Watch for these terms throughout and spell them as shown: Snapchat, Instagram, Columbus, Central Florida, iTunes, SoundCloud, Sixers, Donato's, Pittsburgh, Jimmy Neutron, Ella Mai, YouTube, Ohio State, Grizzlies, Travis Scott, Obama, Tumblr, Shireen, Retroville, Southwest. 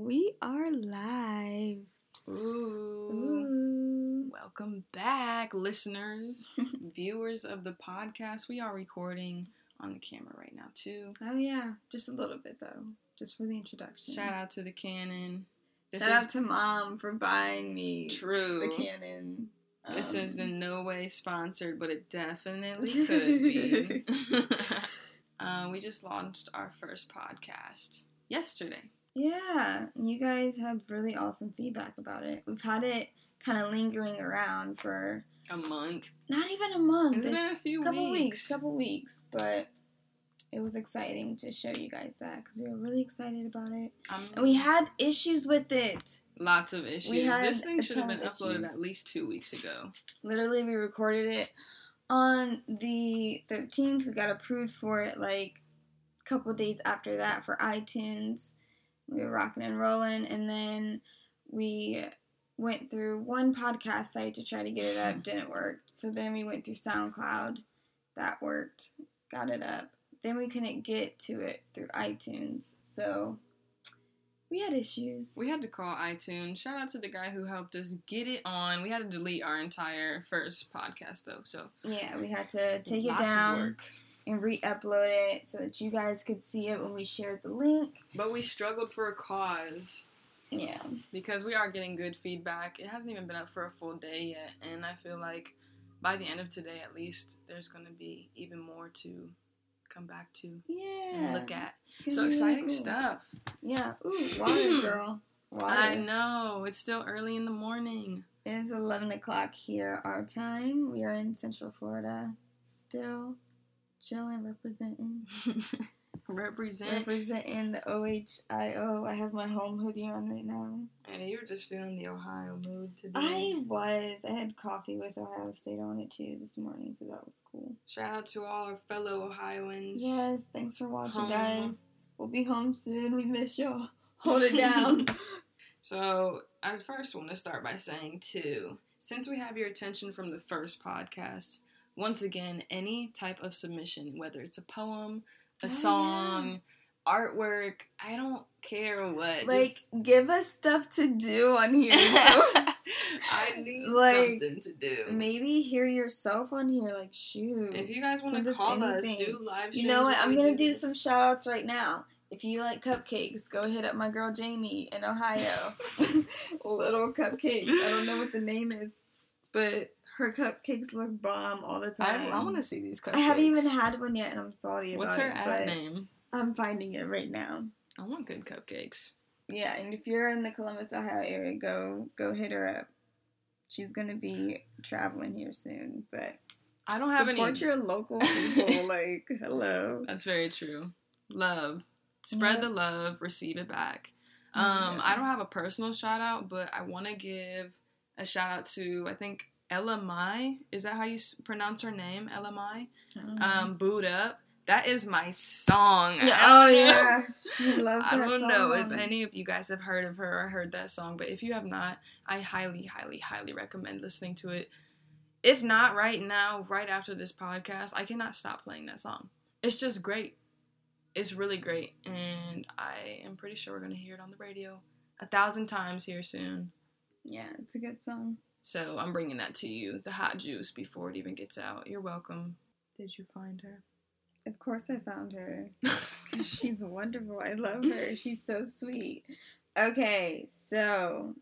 We are live. Ooh. Welcome back, listeners, viewers of the podcast. We are recording on the camera right now, too. Oh, yeah. Just a little bit, though. Just for the introduction. Shout out to the Canon. Shout out to Mom for buying me the Canon. This is in no way sponsored, but it definitely could be. We just launched our first podcast yesterday. Yeah, you guys have really awesome feedback about it. We've had it kind of lingering around for a month. Not even a month. It's been a few weeks. Couple weeks, but it was exciting to show you guys that because we were really excited about it. And we had issues with it. Lots of issues. This thing should have been uploaded at least 2 weeks ago. Literally, we recorded it on the 13th. We got approved for it like a couple days after that for iTunes. We were rocking and rolling. And then we went through one podcast site to try to get it up. Didn't work. So then we went through SoundCloud. That worked. Got it up. Then we couldn't get to it through iTunes, so we had issues. We had to call iTunes. Shout out to the guy who helped us get it on. We had to delete our entire first podcast, though, so. Yeah, we had to take it down and re-upload it so that you guys could see it when we shared the link. But we struggled for a cause. Yeah. Because we are getting good feedback. It hasn't even been up for a full day yet, and I feel like by the end of today, at least, there's going to be even more to come back to and look at. So exciting stuff. Yeah. Ooh, water, girl. Water. I know. It's still early in the morning. It is 11 o'clock here, our time. We are in Central Florida. Still chilling, representing. Representing the OHIO. I have my home hoodie on right now. And you were just feeling the Ohio mood today. I was. I had coffee with Ohio State on it too this morning, so that was cool. Shout out to all our fellow Ohioans. Yes, thanks for watching, guys. We'll be home soon. We miss y'all. Hold it down. So, I first want to start by saying, too, since we have your attention from the first podcast, once again, any type of submission, whether it's a poem, a song, artwork, I don't care what. Like, just give us stuff to do on here. I need something to do. Maybe hear yourself on here. Like, shoot. If you guys want to call us, do live shows. You know what? I'm going to do some shout-outs right now. If you like cupcakes, go hit up my girl Jamie in Ohio. Little Cupcakes. I don't know what the name is, but her cupcakes look bomb all the time. I want to see these cupcakes. I haven't even had one yet, and I'm salty about it. What's her ad name? I'm finding it right now. I want good cupcakes. Yeah, and if you're in the Columbus, Ohio area, go hit her up. She's going to be traveling here soon, but I don't have any. Support your local people, like, hello. That's very true. Love. Spread the love. Receive it back. I don't have a personal shout-out, but I want to give a shout-out to, I think, Ella Mai, is that how you pronounce her name? Ella Mai? Boot Up. That is my song. Yeah, yeah. She loves that song. I don't know if any of you guys have heard of her or heard that song, but if you have not, I highly, highly, highly recommend listening to it. If not right now, right after this podcast, I cannot stop playing that song. It's just great. It's really great, and I am pretty sure we're going to hear it on the radio 1,000 times here soon. Yeah, it's a good song. So I'm bringing that to you, the hot juice, before it even gets out. You're welcome. Did you find her? Of course I found her. She's wonderful. I love her. She's so sweet. Okay, so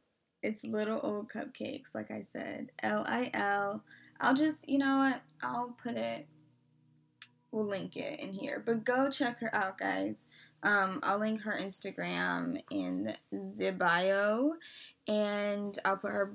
it's Little Old Cupcakes, like I said. LIL. I'll just, you know what? I'll put it. We'll link it in here. But go check her out, guys. I'll link her Instagram in the bio. And I'll put her...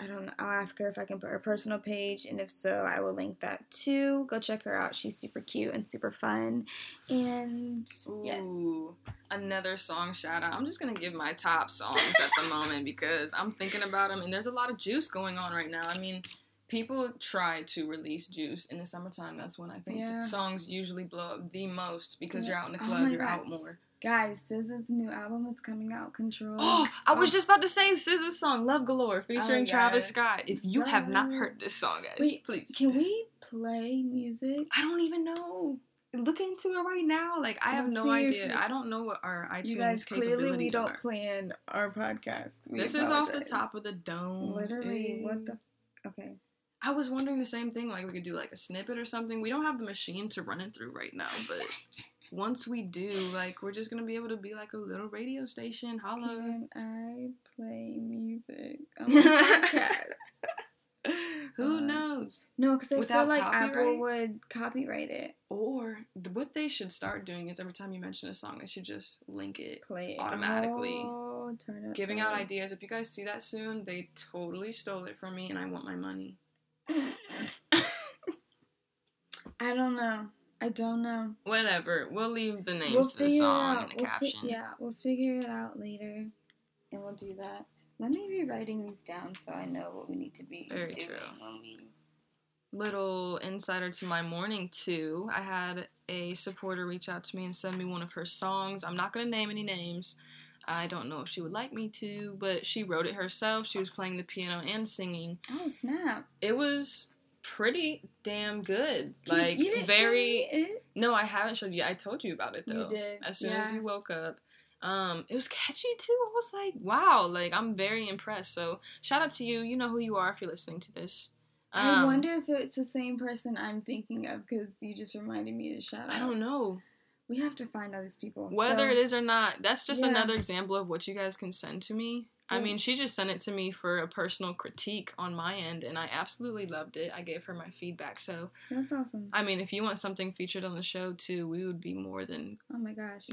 I don't know. I'll ask her if I can put her personal page, and if so, I will link that too. Go check her out. She's super cute and super fun. And yes. Ooh, another song shout out. I'm just going to give my top songs at the moment because I'm thinking about them, and there's a lot of juice going on right now. I mean, people try to release juice in the summertime. That's when I think songs usually blow up the most because you're out in the club, you're out more. Guys, SZA's new album is coming out, Control. Oh, I was just about to say SZA's song, Love Galore, featuring Travis Scott. If you have not heard this song, guys, please. Can we play music? I don't even know. looking into it right now, like, I have no idea. I don't know what our iTunes capabilities are. You guys, clearly we don't plan our podcast. This is off the top of the dome. Literally, what the... Okay. I was wondering the same thing, like, we could do, like, a snippet or something. We don't have the machine to run it through right now, but once we do, like, we're just gonna be able to be, like, a little radio station. Holla. Can I play music on my podcast? Who knows? No, because I feel like Apple would copyright it. Or what they should start doing is every time you mention a song, they should just link it automatically. Oh, turn it giving out ideas. If you guys see that soon, they totally stole it from me, and I want my money. I don't know. I don't know. Whatever. We'll leave the names to the song and the caption. We'll figure it out later, and we'll do that. Let me be writing these down so I know what we need to be doing when we... Little insider to my morning, too. I had a supporter reach out to me and send me one of her songs. I'm not going to name any names. I don't know if she would like me to, but she wrote it herself. She was playing the piano and singing. Oh, snap. It was pretty damn good. Like, you didn't show me it? No, I haven't showed you. I told you about it, though. You did. As soon as you woke up. It was catchy too. I was like, wow, like, I'm very impressed. So shout out to you. You know who you are if you're listening to this. I wonder if it's the same person I'm thinking of, because you just reminded me to shout out. I don't know. We have to find all these people. Whether it is or not, that's just another example of what you guys can send to me. I mean, she just sent it to me for a personal critique on my end, and I absolutely loved it. I gave her my feedback, so... That's awesome. I mean, if you want something featured on the show, too, we would be more than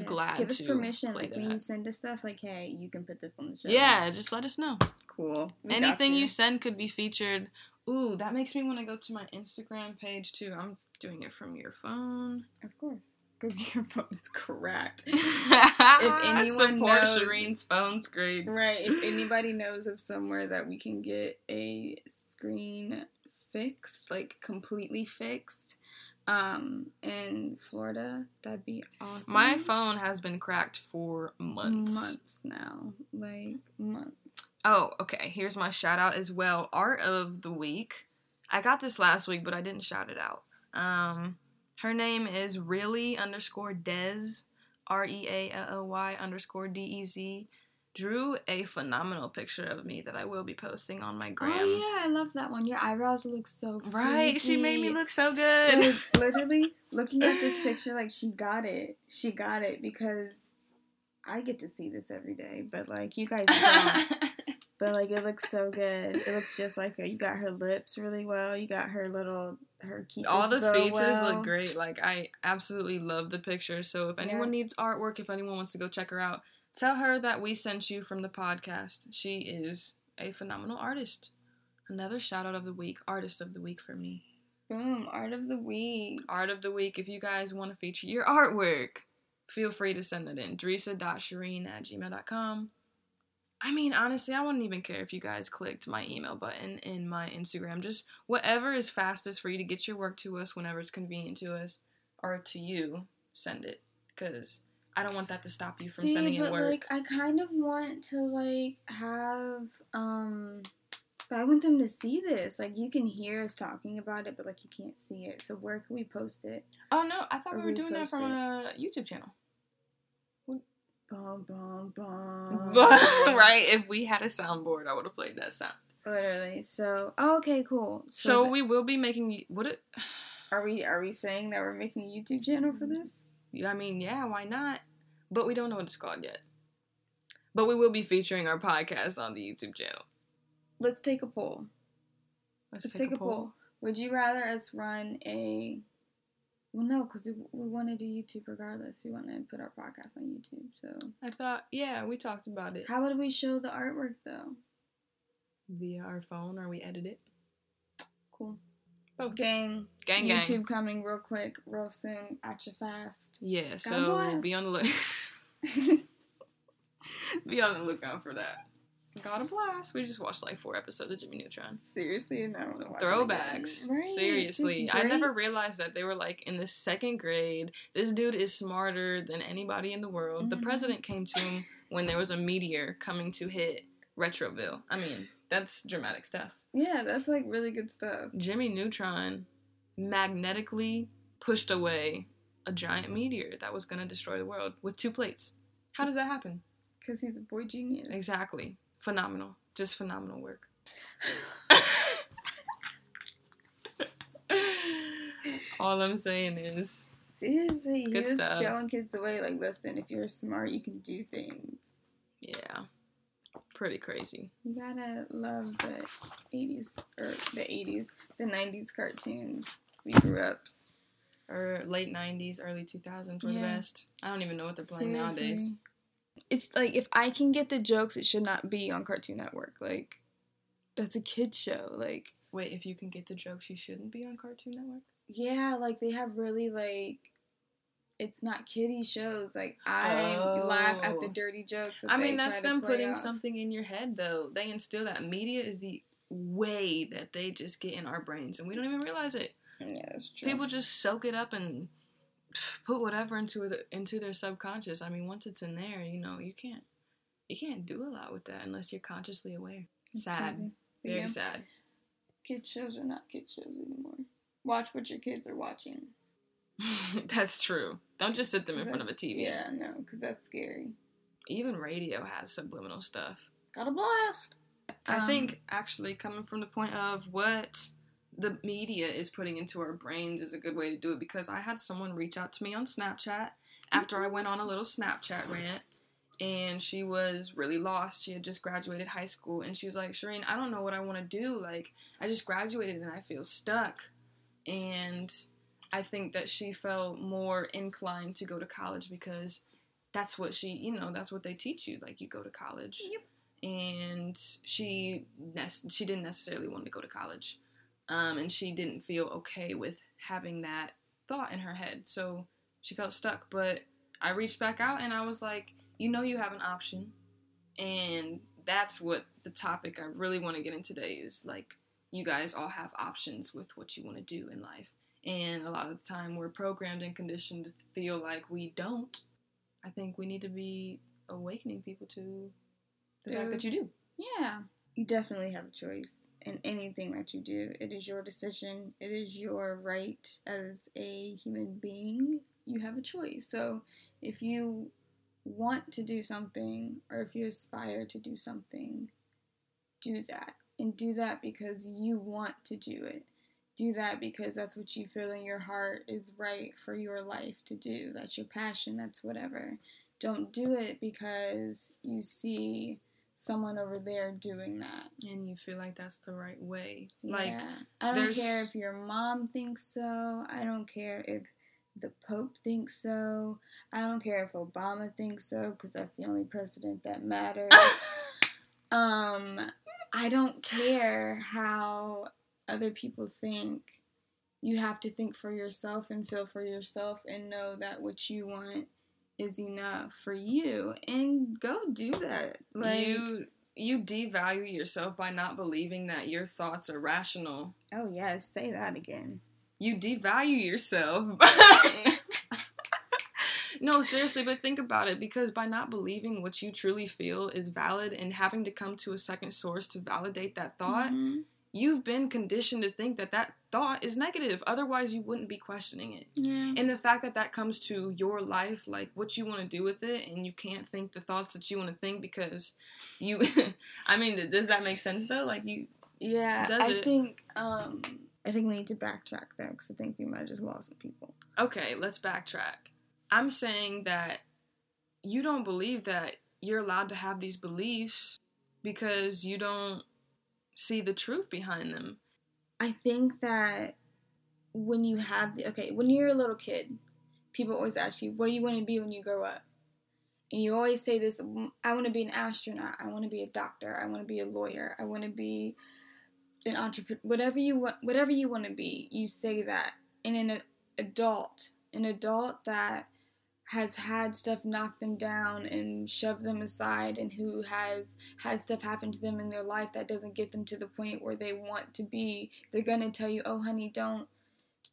glad to give us permission, like, when you send us stuff, like, hey, you can put this on the show. Yeah, just let us know. Cool. Anything you send could be featured. Ooh, that makes me want to go to my Instagram page, too. I'm doing it from your phone. Of course. Because your phone's cracked. If anyone support knows, Shireen's phone screen. Right. If anybody knows of somewhere that we can get a screen fixed, like completely fixed, in Florida, that'd be awesome. My phone has been cracked for months. Months now. Like, months. Oh, okay. Here's my shout out as well. Art of the week. I got this last week, but I didn't shout it out. Her name is really_Dez, ReaLly_DEZ. Drew a phenomenal picture of me that I will be posting on my gram. Oh, yeah, I love that one. Your eyebrows look so freaky. Right, she made me look so good. Like, literally, looking at this picture, like, she got it. She got it, because I get to see this every day, but, like, you guys don't. But, like, it looks so good. It looks just like her. You got her lips really well. You got her little... Her all the features look great. Like, I absolutely love the picture. So if anyone needs artwork, if anyone wants to go check her out, tell her that we sent you from the podcast. She is a phenomenal artist. Another shout out of the week. Artist of the week for me. Boom. Art of the week. Art of the week. If you guys want to feature your artwork, feel free to send that in. Dresa.Shireen@gmail.com. I mean, honestly, I wouldn't even care if you guys clicked my email button in my Instagram. Just whatever is fastest for you to get your work to us whenever it's convenient to us or to you, send it. Because I don't want that to stop you from sending in work. Like, I kind of want to, like, have, but I want them to see this. Like, you can hear us talking about it, but, like, you can't see it. So where can we post it? Oh, no, I thought we were doing that from a YouTube channel. Bum, bum, bum. Right? If we had a soundboard, I would have played that sound. Literally. So, okay, cool. So we will be making... Are we saying that we're making a YouTube channel for this? I mean, yeah, why not? But we don't know what it's called yet. But we will be featuring our podcast on the YouTube channel. Let's take a poll. Let's take a poll. Would you rather us run a... Well, no, because we want to do YouTube regardless. We want to put our podcast on YouTube, so... I thought, yeah, we talked about it. How would we show the artwork, though? Via our phone, or we edit it? Cool. Oh, gang. YouTube coming real quick, real soon, at you fast. Yeah, God so bless. Be on the look. Be on the lookout for that. Got a blast. We just watched like 4 episodes of Jimmy Neutron. Seriously? And I want to watch throwbacks. Right? Seriously. I never realized that they were like in the 2nd grade. This dude is smarter than anybody in the world. Mm-hmm. The president came to him when there was a meteor coming to hit Retroville. I mean, that's dramatic stuff. Yeah, that's like really good stuff. Jimmy Neutron magnetically pushed away a giant meteor that was going to destroy the world with two plates. How does that happen? Because he's a boy genius. Exactly. Phenomenal. Just phenomenal work. All I'm saying is... Seriously, you're just showing kids the way. Like, listen, if you're smart, you can do things. Yeah. Pretty crazy. You gotta love the 80s, or the 80s, the 90s cartoons. We grew up. Or late 90s, early 2000s were the best. I don't even know what they're playing nowadays. It's like, if I can get the jokes, it should not be on Cartoon Network. Like, that's a kid's show. Like, wait, if you can get the jokes, you shouldn't be on Cartoon Network? Yeah, like, they have really, like, it's not kiddie shows. Like, I laugh at the dirty jokes. I mean, that's them putting something in your head, though. They instill that. Media is the way that they just get in our brains, and we don't even realize it. Yeah, that's true. People just soak it up and put whatever into their subconscious. I mean, once it's in there, you know, you can't do a lot with that unless you're consciously aware. Sad. Very sad. Kids shows are not kids shows anymore. Watch what your kids are watching. That's true. Don't just sit them in front of a TV. Yeah, no, because that's scary. Even radio has subliminal stuff. Got a blast. I think, actually, coming from the point of what the media is putting into our brains is a good way to do it, because I had someone reach out to me on Snapchat after I went on a little Snapchat rant, and she was really lost. She had just graduated high school, and she was like, Shireen, I don't know what I want to do. Like, I just graduated, and I feel stuck. And I think that she felt more inclined to go to college because that's what she, you know, that's what they teach you. Like, you go to college. Yep. And she didn't necessarily want to go to college. And she didn't feel okay with having that thought in her head. So she felt stuck. But I reached back out and I was like, you know, you have an option. And that's what the topic I really want to get in today is, like, you guys all have options with what you want to do in life. And a lot of the time we're programmed and conditioned to feel like we don't. I think we need to be awakening people to the fact that you do. Yeah. You definitely have a choice in anything that you do. It is your decision. It is your right as a human being. You have a choice. So if you want to do something or if you aspire to do something, do that. And do that because you want to do it. Do that because that's what you feel in your heart is right for your life to do. That's your passion. That's whatever. Don't do it because you see someone over there doing that. And you feel like that's the right way. Yeah. Like, I don't care if your mom thinks so. I don't care if the Pope thinks so. I don't care if Obama thinks so, because that's the only president that matters. I don't care how other people think. You have to think for yourself and feel for yourself and know that what you want is enough for you, and go do that. Like, you devalue yourself by not believing that your thoughts are rational. Oh yes, say that again. You devalue yourself. No, seriously, but think about it, because by not believing what you truly feel is valid and having to come to a second source to validate that thought, mm-hmm. You've been conditioned to think that that thought is negative. Otherwise, you wouldn't be questioning it. Yeah. And the fact that that comes to your life, like what you want to do with it, and you can't think the thoughts that you want to think because you... I mean, does that make sense, though? Like, you... Yeah, I think we need to backtrack, though, because I think we might have just lost some people. Okay, let's backtrack. I'm saying that you don't believe that you're allowed to have these beliefs because you don't see the truth behind them. I think that when you're a little kid, people always ask you, what do you want to be when you grow up? And you always say this, I want to be an astronaut, I want to be a doctor, I want to be a lawyer, I want to be an entrepreneur, whatever you want to be, you say that. And an adult that has had stuff knock them down and shove them aside, and who has had stuff happen to them in their life that doesn't get them to the point where they want to be, they're going to tell you, oh, honey, don't,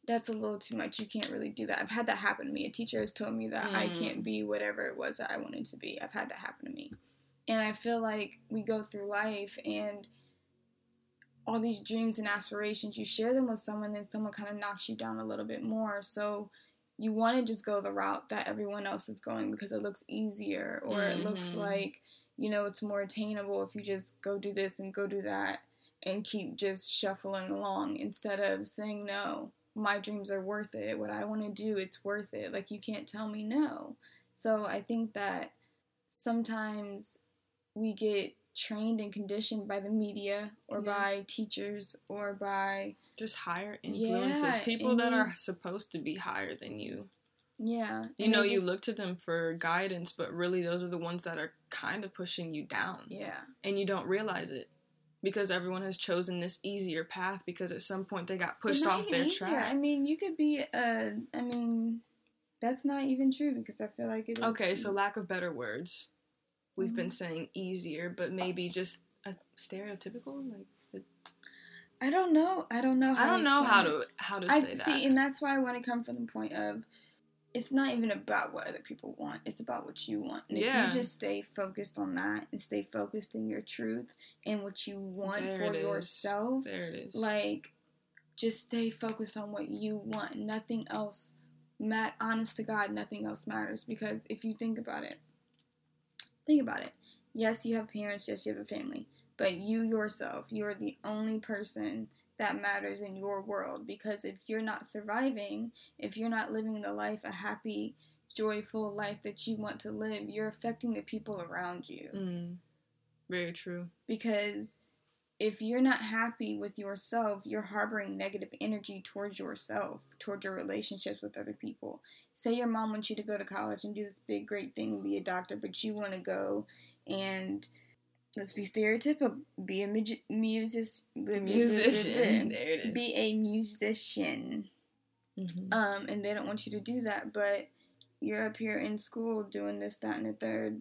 that's a little too much. You can't really do that. I've had that happen to me. A teacher has told me that I can't be whatever it was that I wanted to be. I've had that happen to me. And I feel like we go through life and all these dreams and aspirations, you share them with someone, then someone kind of knocks you down a little bit more. So you want to just go the route that everyone else is going because it looks easier, or it looks like, you know, it's more attainable if you just go do this and go do that and keep just shuffling along instead of saying, no, my dreams are worth it. What I want to do, it's worth it. Like, you can't tell me no. So I think that sometimes we get trained and conditioned by the media or by teachers or by just higher influences, people that are supposed to be higher than you. Yeah. You know, you look to them for guidance, but really those are the ones that are kind of pushing you down. Yeah. And you don't realize it because everyone has chosen this easier path because at some point they got pushed off their track. I mean, you could be that's not even true because I feel like it is. Okay, so lack of better words. We've been saying easier, but maybe just a stereotypical, like, I don't know. I don't know how to say that. See, and that's why I want to come from the point of, it's not even about what other people want. It's about what you want. And if you just stay focused on that and stay focused in your truth and what you want for yourself. There it is. Like, just stay focused on what you want. Nothing else matters. Honest to God, nothing else matters. Because if you think about it. Yes, you have parents. Yes, you have a family. But you yourself, you're the only person that matters in your world. Because if you're not surviving, if you're not living the life, a happy, joyful life that you want to live, you're affecting the people around you. Mm. Very true. Because if you're not happy with yourself, you're harboring negative energy towards yourself, towards your relationships with other people. Say your mom wants you to go to college and do this big, great thing and be a doctor, but you want to go and, let's be stereotypical, be a musician. There it is. Be a musician. Mm-hmm. And they don't want you to do that, but you're up here in school doing this, that, and the third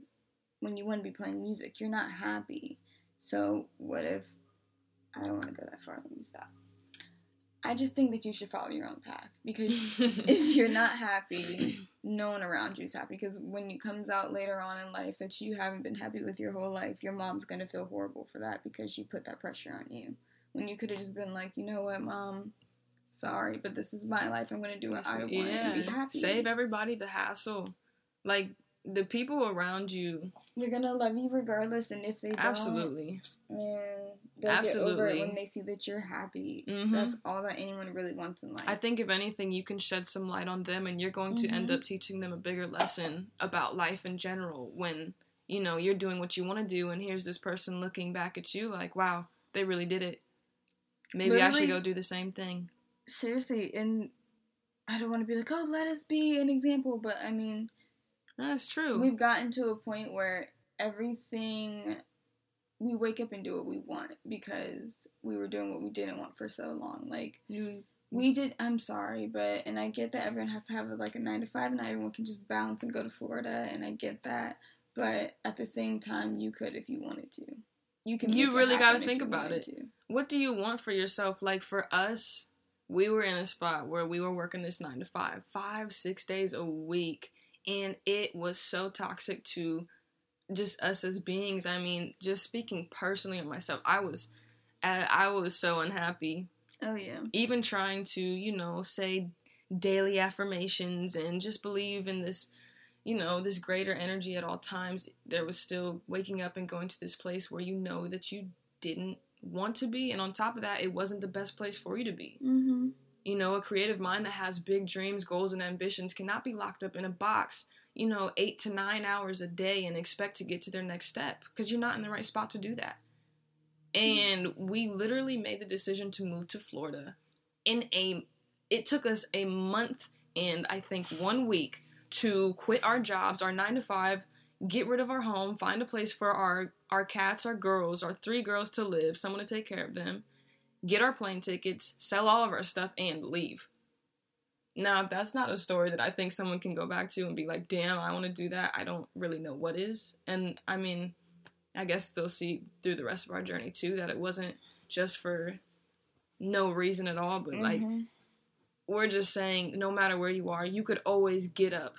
when you want to be playing music. You're not happy. So what if... I don't want to go that far. Let me stop. I just think that you should follow your own path. Because if you're not happy, no one around you is happy. Because when it comes out later on in life that you haven't been happy with your whole life, your mom's going to feel horrible for that because she put that pressure on you. When you could have just been like, you know what, Mom? Sorry, but this is my life. I'm going to do what I want and be happy. Save everybody the hassle. Like, the people around you, they're going to love you regardless, and if they don't, they'll get over it when they see that you're happy. Mm-hmm. That's all that anyone really wants in life. I think, if anything, you can shed some light on them, and you're going to end up teaching them a bigger lesson about life in general when, you know, you're doing what you want to do, and here's this person looking back at you like, wow, they really did it. Maybe I should go do the same thing. Seriously, and I don't want to be like, oh, let us be an example, but I mean... That's true. We've gotten to a point where everything, we wake up and do what we want because we were doing what we didn't want for so long. Like, we did, I'm sorry, but, and I get that everyone has to have like a 9-to-5 and not everyone can just bounce and go to Florida, and I get that. But at the same time, you could if you wanted to. You really got to think about it. What do you want for yourself? Like, for us, we were in a spot where we were working this 9-to-5, 5-6 days a week. And it was so toxic to just us as beings. I mean, just speaking personally of myself, I was so unhappy. Oh, yeah. Even trying to, you know, say daily affirmations and just believe in this, you know, this greater energy at all times. There was still waking up and going to this place where you know that you didn't want to be. And on top of that, it wasn't the best place for you to be. Mm-hmm. You know, a creative mind that has big dreams, goals, and ambitions cannot be locked up in a box, you know, 8 to 9 hours a day and expect to get to their next step because you're not in the right spot to do that. And we literally made the decision to move to Florida. It took us a month and I think 1 week to quit our jobs, our 9-to-5, get rid of our home, find a place for our cats, our girls, our 3 girls to live, someone to take care of them. Get our plane tickets, sell all of our stuff, and leave. Now, that's not a story that I think someone can go back to and be like, damn, I want to do that. I don't really know what is. And, I mean, I guess they'll see through the rest of our journey, too, that it wasn't just for no reason at all. But, like, we're just saying, no matter where you are, you could always get up,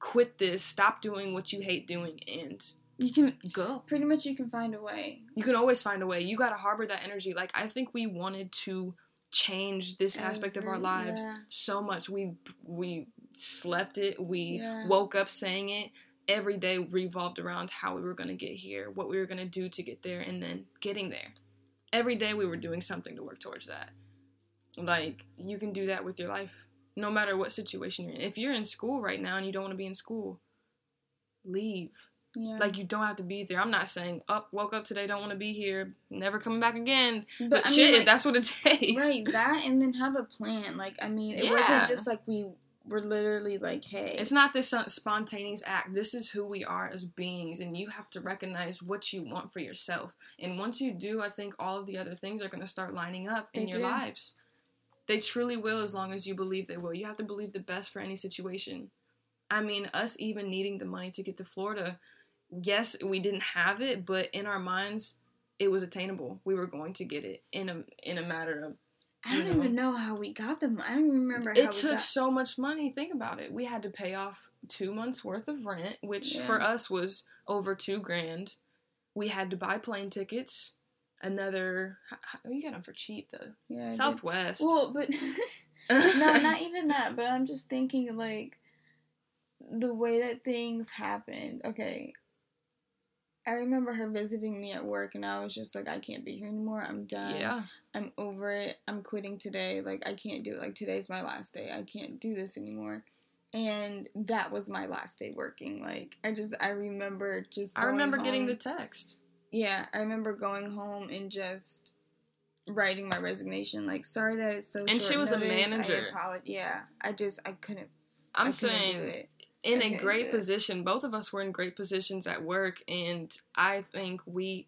quit this, stop doing what you hate doing, and... You can go. Pretty much you can find a way. You can always find a way. You got to harbor that energy. Like, I think we wanted to change this aspect of our lives so much. We slept it. We woke up saying it. Every day revolved around how we were going to get here, what we were going to do to get there, and then getting there. Every day we were doing something to work towards that. Like, you can do that with your life, no matter what situation you're in. If you're in school right now and you don't want to be in school, leave. Yeah. Like, you don't have to be there. I'm not saying, woke up today, don't want to be here, never coming back again. But I mean, shit, like, that's what it takes. Right, that, and then have a plan. Like, I mean, it wasn't just like we were literally like, hey. It's not this spontaneous act. This is who we are as beings, and you have to recognize what you want for yourself. And once you do, I think all of the other things are going to start lining up in your lives. They truly will, as long as you believe they will. You have to believe the best for any situation. I mean, us even needing the money to get to Florida, yes, we didn't have it, but in our minds, it was attainable. We were going to get it in a matter of... I don't even know how we got them. I don't remember how it took so much money. Think about it. We had to pay off 2 months worth of rent, which for us was over $2,000. We had to buy plane tickets. Another, you got them for cheap though. Yeah, Southwest. Well, but no, not even that. But I'm just thinking like the way that things happened. Okay, I remember her visiting me at work, and I was just like, I can't be here anymore. I'm done. Yeah. I'm over it. I'm quitting today. Like, I can't do it. Like, today's my last day. I can't do this anymore. And that was my last day working. Like, I remember getting the text. Yeah, I remember going home and just writing my resignation. Like, sorry that it's so short notice. And she was a manager. I couldn't do it. In a great position. Both of us were in great positions at work. And I think we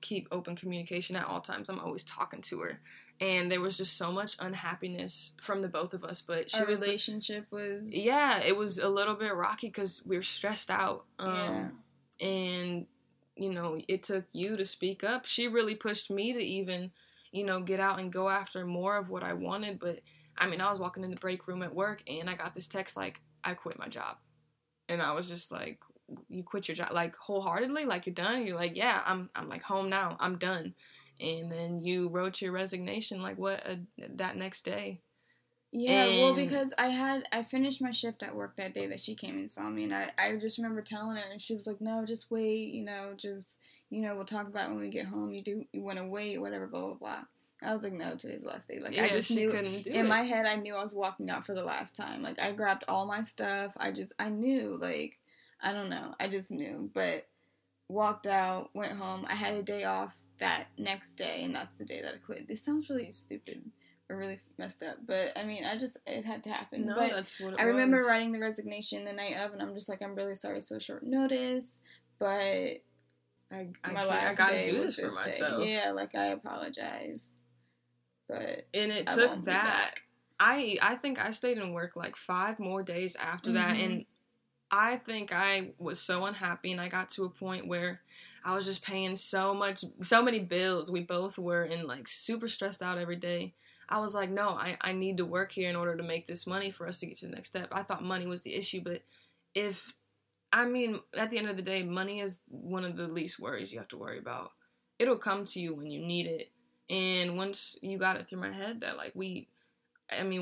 keep open communication at all times. I'm always talking to her. And there was just so much unhappiness from the both of us. But our relationship was... Yeah, it was a little bit rocky because we were stressed out. And... You know, it took you to speak up. She really pushed me to even, you know, get out and go after more of what I wanted. But, I mean, I was walking in the break room at work, and I got this text, like, I quit my job. And I was just like, you quit your job? Like, wholeheartedly? Like, you're done? You're like, yeah, I'm like, home now. I'm done. And then you wrote your resignation, like, that next day. Yeah, well, because I finished my shift at work that day that she came and saw me, and I just remember telling her, and she was like, no, just wait, we'll talk about it when we get home, you want to wait, whatever, blah, blah, blah. I was like, no, today's the last day. Like, yeah, I just knew, in my head, I knew I was walking out for the last time. Like, I grabbed all my stuff, I knew, like, I don't know, I just knew, but walked out, went home, I had a day off that next day, and that's the day that I quit. This sounds really stupid. Really messed up, but I mean, it had to happen. No, but that's what it was. I remember writing the resignation the night of, and I'm just like, I'm really sorry, so short notice, but I gotta do this for myself. Yeah, like I apologize, but and it took that. I think I stayed in work like 5 more days after that, and I think I was so unhappy, and I got to a point where I was just paying so many bills. We both were in like super stressed out every day. I was like, no, I need to work here in order to make this money for us to get to the next step. I thought money was the issue, but at the end of the day, money is one of the least worries you have to worry about. It'll come to you when you need it. And once you got it through my head that, like,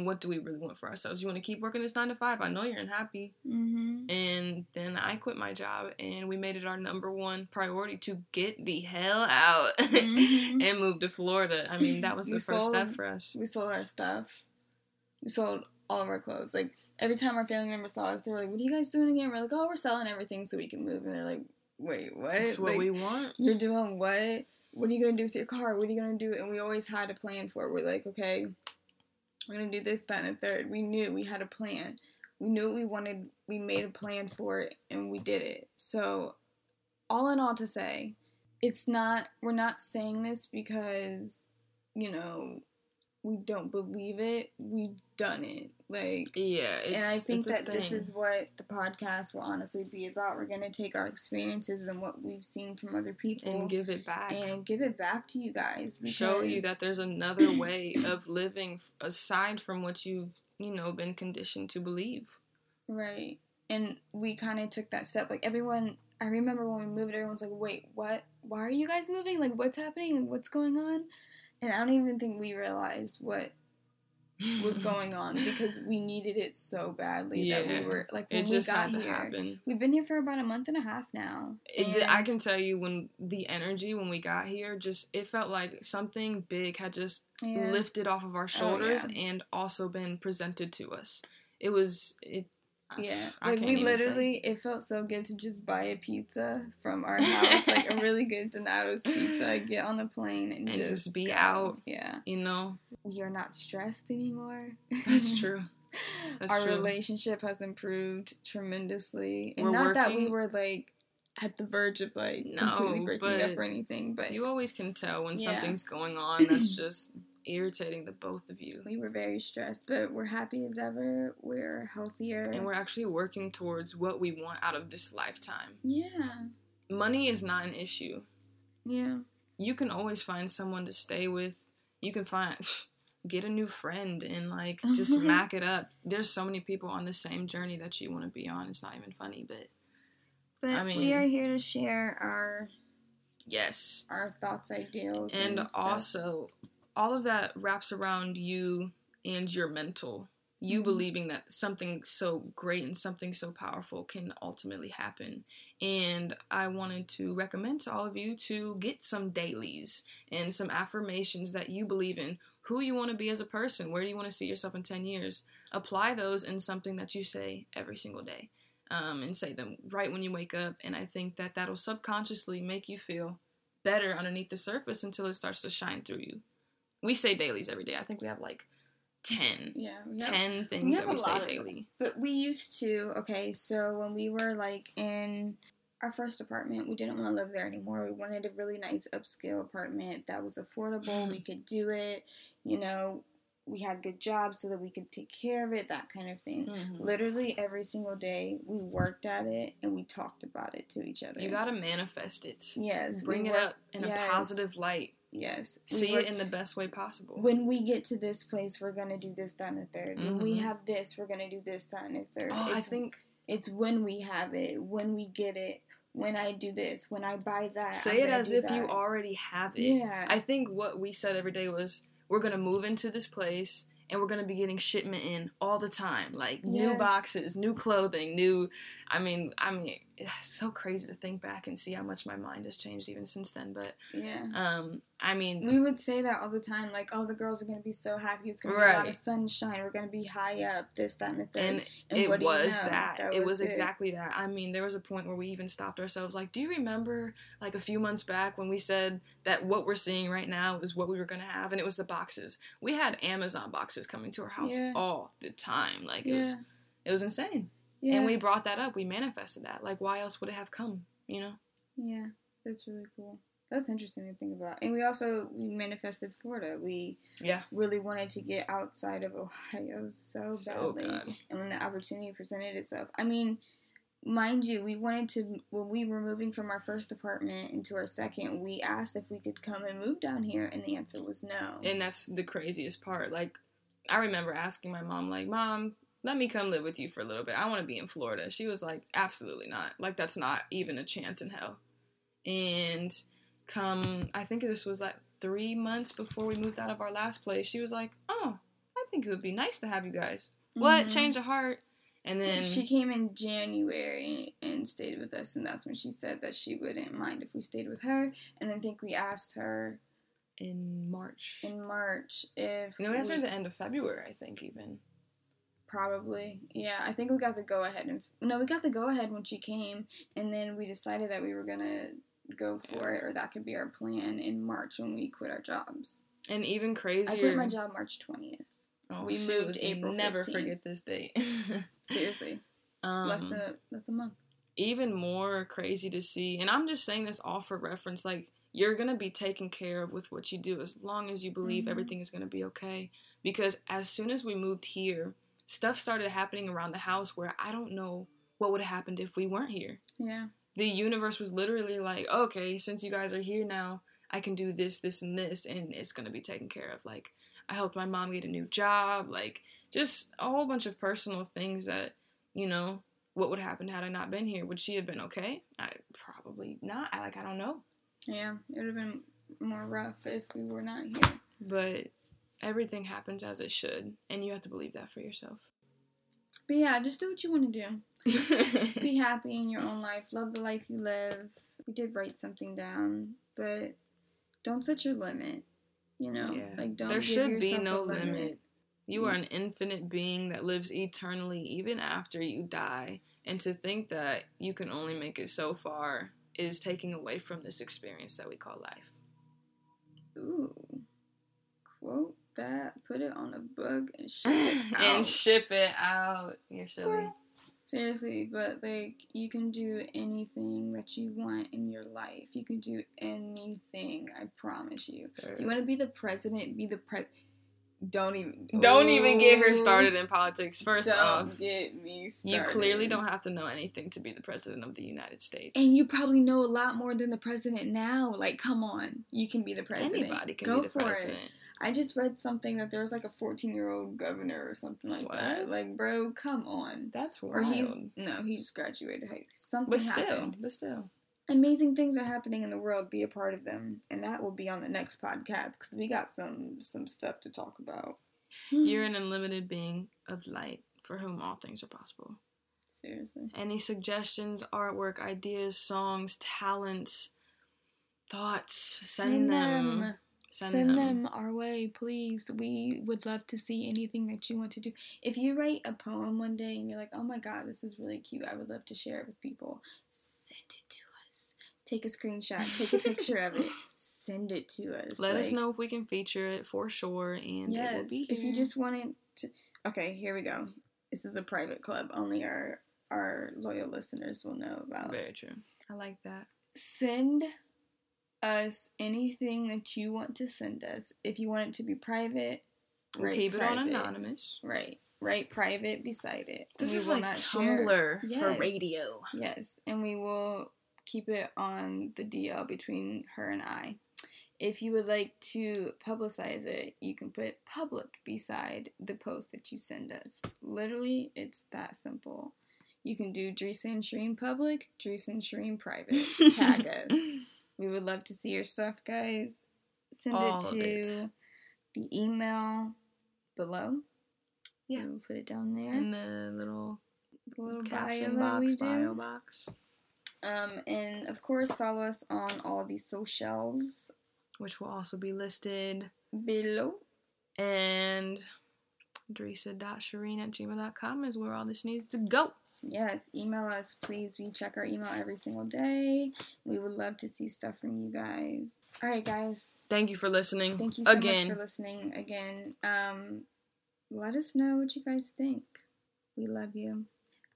what do we really want for ourselves? You want to keep working this 9 to 5? I know you're unhappy. Mm-hmm. And then I quit my job, and we made it our number one priority to get the hell out and move to Florida. I mean, that was the first step for us. We sold our stuff. We sold all of our clothes. Like, every time our family members saw us, they were like, what are you guys doing again? We're like, we're selling everything so we can move. And they're like, wait, what? That's what we want. You're doing what? What are you going to do with your car? What are you going to do? And we always had a plan for it. We're like, okay, we're going to do this, that, and the third. We knew we had a plan. We knew what we wanted. We made a plan for it, and we did it. So, all in all to say, we're not saying this because, we don't believe it. We've done it. Like, yeah, and I think that this is what the podcast will honestly be about. We're going to take our experiences and what we've seen from other people and give it back to you guys. Show you that there's another way of living aside from what you've, been conditioned to believe. Right. And we kind of took that step. Like, everyone, I remember when we moved, everyone was like, wait, what? Why are you guys moving? Like, what's happening? Like, what's going on? And I don't even think we realized what was going on because we needed it so badly that we were like, when it just had to happen. We've been here for about a month and a half now. I can tell you when the energy when we got here, just it felt like something big had just lifted off of our shoulders and also been presented to us. It was it felt so good to just buy a pizza from our house, like a really good Donato's pizza, get on a plane and just be out. Yeah. You know? You're not stressed anymore. That's true. Our relationship has improved tremendously. And that we were like at the verge of like completely breaking up or anything, but you always can tell when something's going on that's just irritating the both of you. We were very stressed, but we're happy as ever. We're healthier. And we're actually working towards what we want out of this lifetime. Yeah. Money is not an issue. Yeah. You can always find someone to stay with. You can get a new friend and, like, just mack it up. There's so many people on the same journey that you want to be on. It's not even funny, but I mean, we are here to share our thoughts, ideals, and also all of that wraps around you and your mental. You believing that something so great and something so powerful can ultimately happen. And I wanted to recommend to all of you to get some dailies and some affirmations that you believe in. Who you want to be as a person. Where do you want to see yourself in 10 years? Apply those in something that you say every single day. And say them right when you wake up. And I think that that'll subconsciously make you feel better underneath the surface until it starts to shine through you. We say dailies every day. I think we have like 10. Yeah. 10 things that we say daily. But we used to, so when we were like in our first apartment, we didn't want to live there anymore. We wanted a really nice upscale apartment that was affordable. We could do it. You know, we had good jobs so that we could take care of it, that kind of thing. Mm-hmm. Literally every single day we worked at it and we talked about it to each other. You got to manifest it. Yes. Bring it up in a positive light. Yes. See it in the best way possible. When we get to this place, we're going to do this, that, and the third. Mm-hmm. When we have this, we're going to do this, that, and the third. Oh, I think it's when we have it, when we get it, when I do this, when I buy that. Say it as if you already have it. Yeah. I think what we said every day was, we're going to move into this place and we're going to be getting shipment in all the time. Like new boxes, new clothing, I mean, it's so crazy to think back and see how much my mind has changed even since then. But I mean, we would say that all the time, like, oh, the girls are gonna be so happy. It's gonna be a lot of sunshine. We're gonna be high up. This, that, and the thing. And it was that. It was exactly that. I mean, there was a point where we even stopped ourselves. Like, do you remember, like, a few months back when we said that what we're seeing right now is what we were gonna have, and it was the boxes. We had Amazon boxes coming to our house all the time. Like it was insane. Yeah. And we brought that up. We manifested that. Like, why else would it have come, you know? Yeah, that's really cool. That's interesting to think about. And we also manifested Florida. We really wanted to get outside of Ohio so badly. Bad. And when the opportunity presented itself. I mean, mind you, we wanted to, when we were moving from our first apartment into our second, we asked if we could come and move down here, and the answer was no. And that's the craziest part. Like, I remember asking my mom, like, Mom, let me come live with you for a little bit. I want to be in Florida. She was like, absolutely not. Like, that's not even a chance in hell. And I think this was like 3 months before we moved out of our last place. She was like, oh, I think it would be nice to have you guys. Mm-hmm. What? Change of heart. And then she came in January and stayed with us. And that's when she said that she wouldn't mind if we stayed with her. And I think we asked her in March if... No, we asked her at the end of February, I think, even. Probably. Yeah, I think we got the go-ahead. We got the go-ahead when she came, and then we decided that we were going to go for it, or that could be our plan in March when we quit our jobs. And even crazier... I quit my job March 20th. Oh, we moved April 15th. Never forget this date. Seriously. That's a month. Even more crazy to see, and I'm just saying this all for reference, like, you're going to be taken care of with what you do as long as you believe everything is going to be okay. Because as soon as we moved here, stuff started happening around the house where I don't know what would have happened if we weren't here. Yeah. The universe was literally like, okay, since you guys are here now, I can do this, this, and this, and it's going to be taken care of. Like, I helped my mom get a new job. Like, just a whole bunch of personal things that, you know, what would have happened had I not been here? Would she have been okay? Probably not. I don't know. Yeah, it would have been more rough if we were not here. But everything happens as it should, and you have to believe that for yourself. But yeah, just do what you want to do. Be happy in your own life. Love the life you live. We did write something down, but don't set your limit, you know? Yeah. Like, don't give yourself a limit. There should be no limit. You are an infinite being that lives eternally, even after you die. And to think that you can only make it so far is taking away from this experience that we call life. Ooh. Quote that. Put it on a book and ship it out. And ship it out. You're silly. Seriously, but, like, you can do anything that you want in your life. You can do anything, I promise you. You want to be the president, be the president. Don't even get her started in politics. First off, don't get me started. You clearly don't have to know anything to be the president of the United States. And you probably know a lot more than the president now. Like, come on. You can be the president. Anybody can be the president. Go for it. I just read something that there was like a 14-year-old governor or something like that. Like, bro, come on. That's wild. Or he just graduated high school. But still. Amazing things are happening in the world. Be a part of them. And that will be on the next podcast because we got some stuff to talk about. You're an unlimited being of light for whom all things are possible. Seriously. Any suggestions, artwork, ideas, songs, talents, thoughts, send them. Send them our way, please. We would love to see anything that you want to do. If you write a poem one day and you're like, oh my God, this is really cute, I would love to share it with people, send it. Take a screenshot. Take a picture of it. Send it to us. Let us know if we can feature it for sure. And yes, it will be here. If you just wanted to... Okay, here we go. This is a private club. Only our loyal listeners will know about. Very true. I like that. Send us anything that you want to send us. If you want it to be private, keep it on anonymous. Right. Write private beside it. This is like Tumblr for radio. Yes. And we will... keep it on the DL between her and I. If you would like to publicize it, you can put public beside the post that you send us. Literally, it's that simple. You can do Drees and Shereen public, Drees and Shereen private. Tag us. We would love to see your stuff, guys. Send it to the email below. Yeah. We'll put it down there. In the little bio box. And of course, follow us on all the socials, which will also be listed below. And dreesa.shereen@gmail.com is where all this needs to go. Yes, email us, please. We check our email every single day. We would love to see stuff from you guys. All right, guys. Thank you for listening. Thank you so much for listening again. Let us know what you guys think. We love you.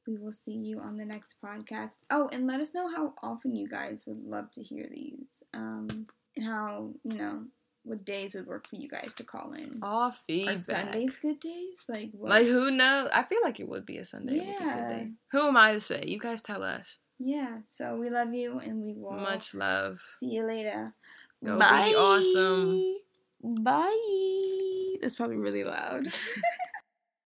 We will see you on the next podcast. Oh, and let us know how often you guys would love to hear these. And how, what days would work for you guys to call in. All feedback. Are Sundays good days? Like, what? Like, who knows? I feel like it would be a Sunday. Yeah. It would be a good day. Who am I to say? You guys tell us. Yeah. So, we love you and we will. Much love. See you later. Go Bye. Be awesome. Bye. That's probably really loud.